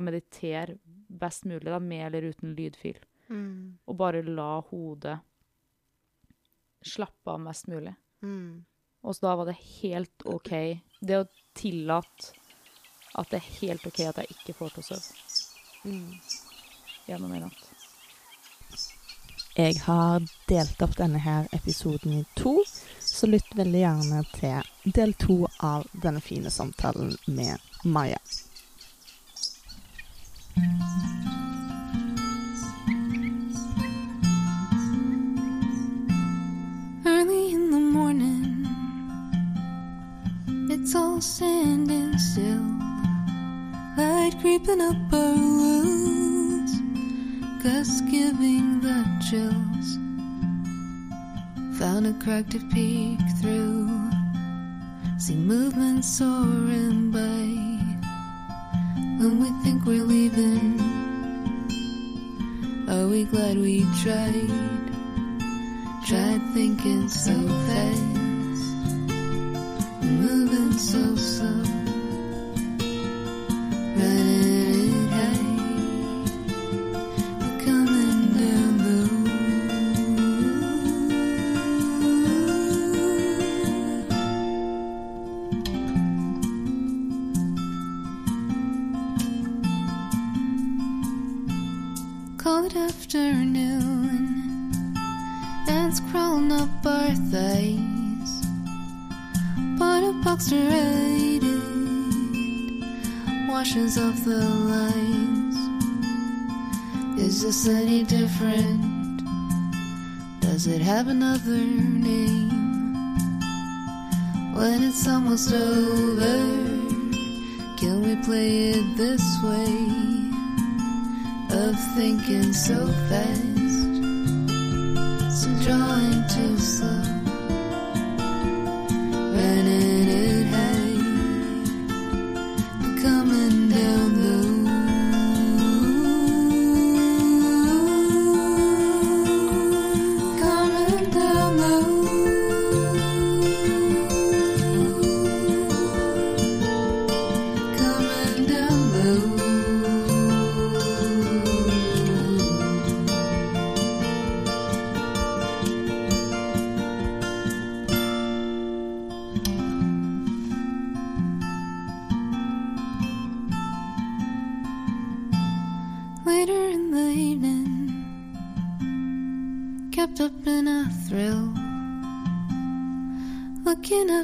meditere best mulig da, med eller uten lydfil, og bare la hodet slappe av mest mulig, og så da var det helt ok, det å tillate at det er helt ok at jeg ikke får til å søve gjennom en natt. Jeg har delt opp denne her episoden i 2, så lytt veldig gjerne til del 2 av denne fine samtalen med Maja. Early in the morning, it's all sand and still. Light creeping up our roofs, gusts giving the chills. Found a crack to peek through, see movement soaring by. When we think we're leaving, are we glad we tried? Tried thinking so fast, moving so slow. Afternoon, ants crawling up our thighs. Bought a box to ride it, washes off the lines. Is this any different? Does it have another name? When it's almost over, can we play it this way? Of thinking so fast,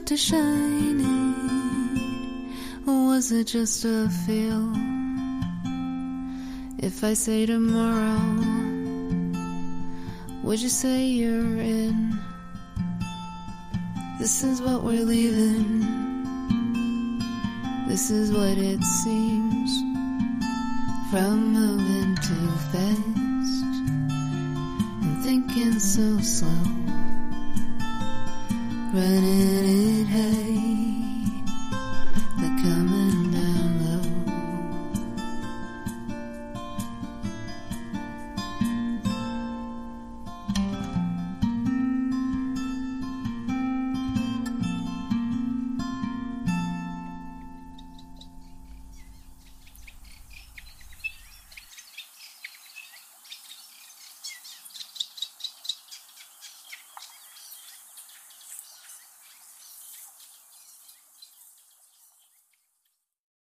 To shine it, or was it just a feel? If I say tomorrow, would you say you're in? This is what we're leaving. This is what it seems. From moving too fast and thinking so slow, running in.